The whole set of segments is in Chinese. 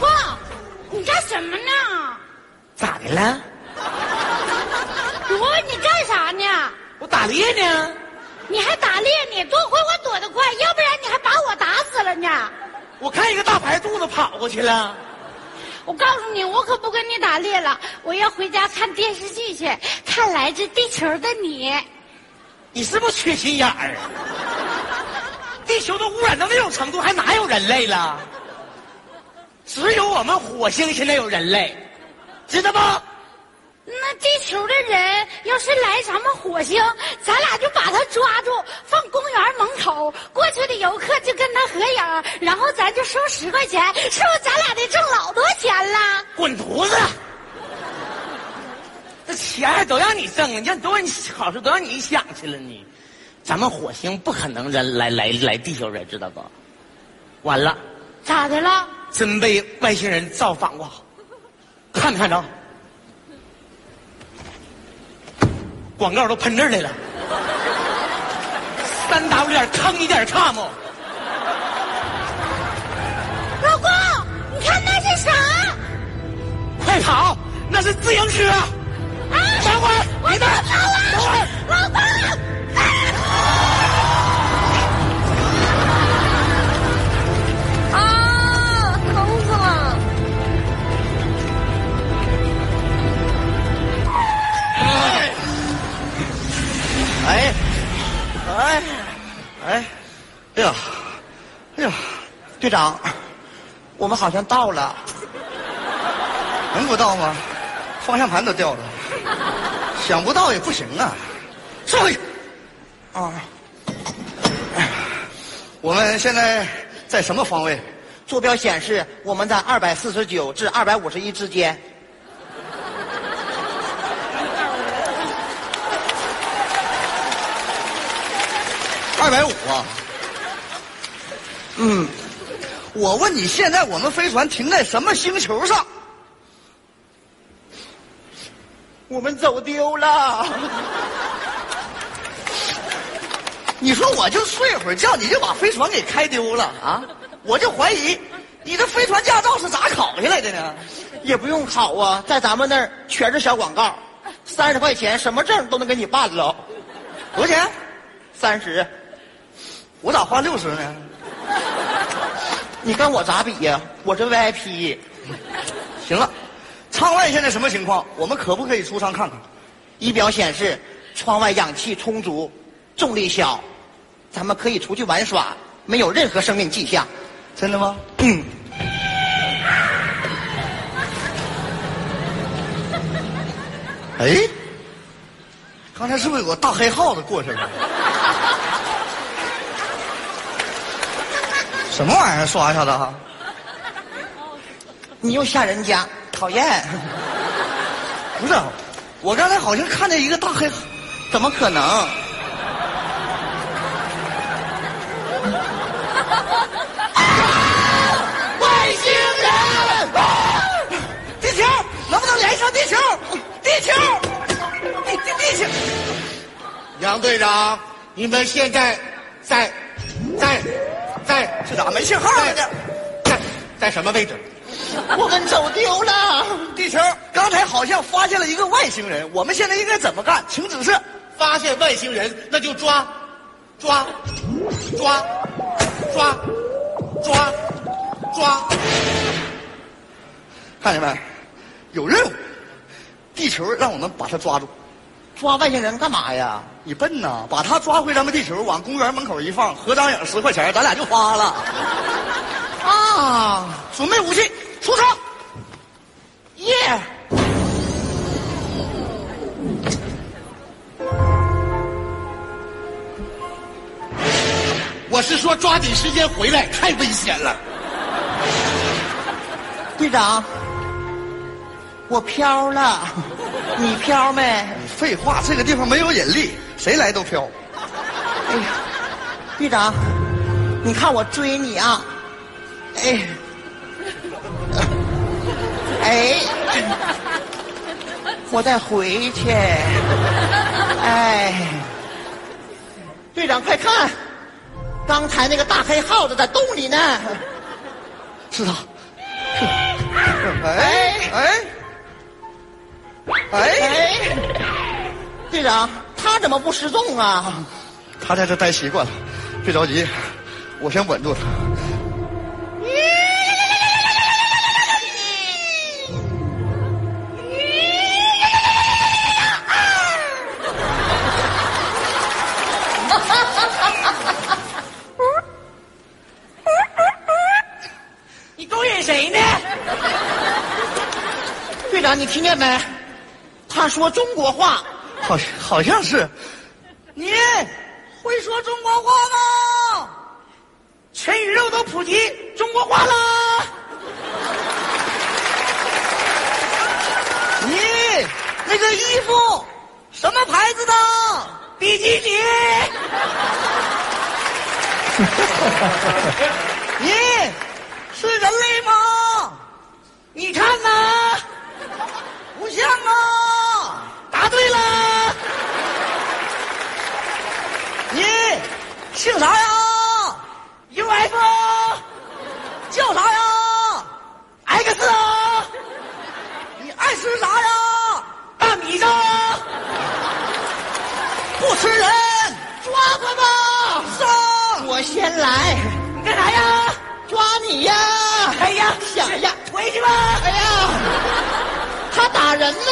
婆，你干什么呢？咋的了？我问你干啥呢？我打猎呢。你还打猎呢？多亏我躲得快，要不然你还把我打死了呢。我看一个大白兔子跑过去了。我告诉你，我可不跟你打猎了，我要回家看电视剧去，看《来自地球的你》。你是不是缺心眼儿啊？地球都污染到那种程度，还哪有人类了？只有我们火星现在有人类，知道不？那地球的人要是来咱们火星，咱俩就把他抓住，放公园门口，过去的游客就跟他合影，然后咱就收10块钱，是不是咱俩得挣老多钱了？滚犊子！这钱还都让你挣，你让都让你好事都让你想去了你。咱们火星不可能人来地球人，知道不？完了，咋的了？真被外星人造访过，看没看着？广告都喷这儿来了，www.康尼.com。老公，你看那是啥？快跑！那是自行车。啊！等会儿，别动！等会儿，老公。啊！疼死了！哎呀，队长，我们好像到了，能不到吗？方向盘都掉了，想不到也不行啊！上回去啊！我们现在在什么方位？坐标显示我们在249至251之间。250啊！嗯，我问你，现在我们飞船停在什么星球上？我们走丢了。你说我就睡会儿觉，你就把飞船给开丢了啊？我就怀疑你的飞船驾照是咋考下来的呢？也不用考啊，在咱们那儿全是小广告，30块钱什么证都能给你办了。多少钱？30。我咋花60呢？你跟我咋比呀？我这 VIP。行了，舱外现在什么情况？我们可不可以出舱看看？仪表显示，窗外氧气充足，重力小，咱们可以出去玩耍，没有任何生命迹象。真的吗？嗯。哎，刚才是不是有个大黑耗子过去了？什么玩意儿？刷一下子哈！你又吓人家，讨厌！不是，我刚才好像看见一个大黑，怎么可能？啊！外星人！啊！地球，能不能连上地球？地球！杨队长，你们现在在这咋没信号了呢？在什么位置？我们走丢了。地球，刚才好像发现了一个外星人，我们现在应该怎么干？请指示。发现外星人，那就抓！看见没？有任务，地球让我们把他抓住。抓外星人干嘛呀？你笨呐！把他抓回咱们地球，往公园门口一放，合张影10块钱，咱俩就花了。啊！准备武器，出场！耶！我是说抓紧时间回来，太危险了。队长，我飘了。你飘没？废话，这个地方没有引力，谁来都飘。哎呀，队长，你看我追你啊！哎，我再回去。哎，队长，快看，刚才那个大黑耗子在洞里呢。是他。队长，他怎么不失踪啊？他在这待习惯了，别着急，我先稳住他。你勾引谁呢？队长，你听见没？他说中国话，好像是。你会说中国话吗？全宇宙都普及中国话啦！你那个衣服什么牌子的？比基尼。你是人类吗？你看呐，不像啊。答对了，你姓啥呀 ？UF 啊，叫啥呀 ？X 啊，你爱吃啥呀？大米呀，不吃人，抓他吧！上，我先来，你干啥呀？抓你呀！哎呀，想呀，回去吧！哎呀，他打人呢。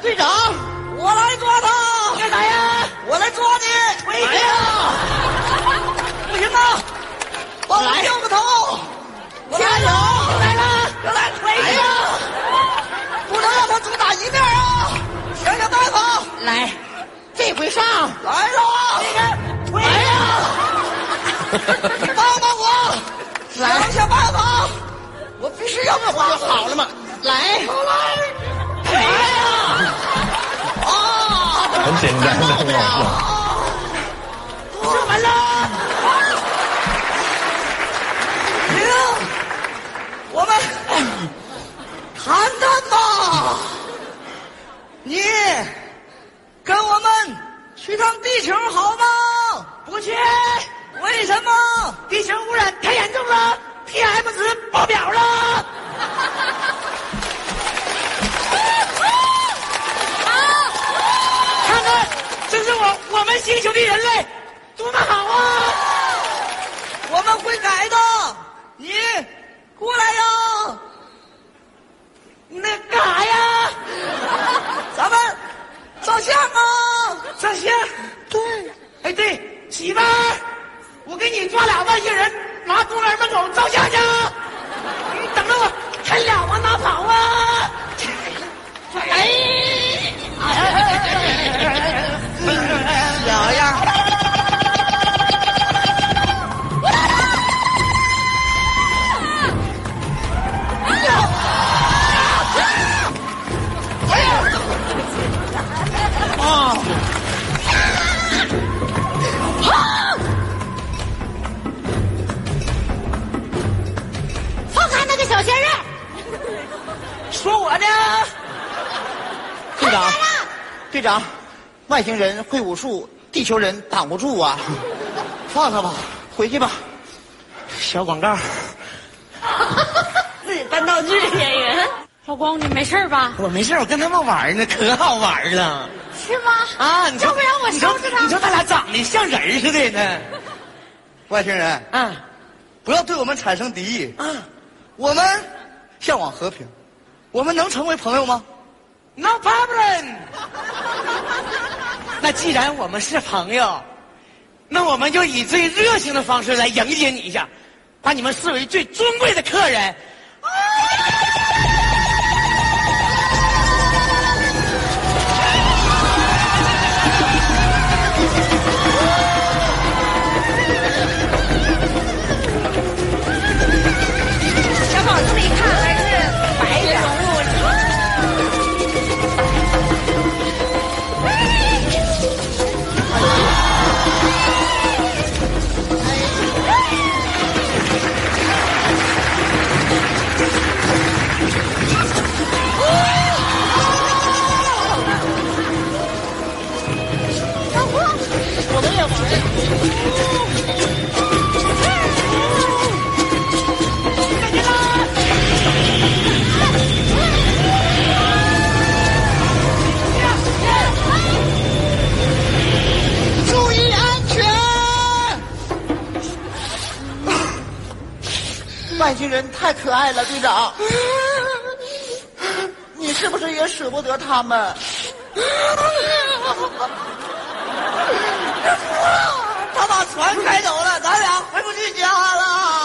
队长，我来抓他！干啥呀？我来抓你！回去啊！不行啊！我来掉个头！加油！又来了！又来！回去啊！不能让他主打一面啊！想想办法！来，这回上！来了！回去啊！帮我！来，想想办法！我必须要个花好了嘛！来！来呀！很简单的，很好笑。射完了，停！我们谈谈吧。你跟我们去趟地球好吗？不去。为什么？地球污染太严重了 ，PM 值爆表了。我们星球的人类多么好啊！我们会改的，你过来呀！你那干啥呀？咱们照相啊！照相。对。哎对，媳妇儿，我给你抓俩外星人，拿公园门口照相去。你等着我，看俩往哪跑啊！哎。小样！放开那个小鲜肉！说我呢？队长，队长，外星人会武术。地球人挡不住啊！放他吧，回去吧。小广告，自己搬道具演员。老公，你没事吧？我没事，我跟他们玩呢，可好玩了。是吗？啊，你要不然我收拾他？你说他俩长得像人似的呢。外星人，嗯，不要对我们产生敌意啊！我们向往和平，我们能成为朋友吗 ？No problem。那既然我们是朋友，那我们就以最热情的方式来迎接你一下，把你们视为最尊贵的客人。小宝这么一看还是白人。外星人太可爱了，队长。你是不是也舍不得他们？他把船开走了，咱俩回不去家了。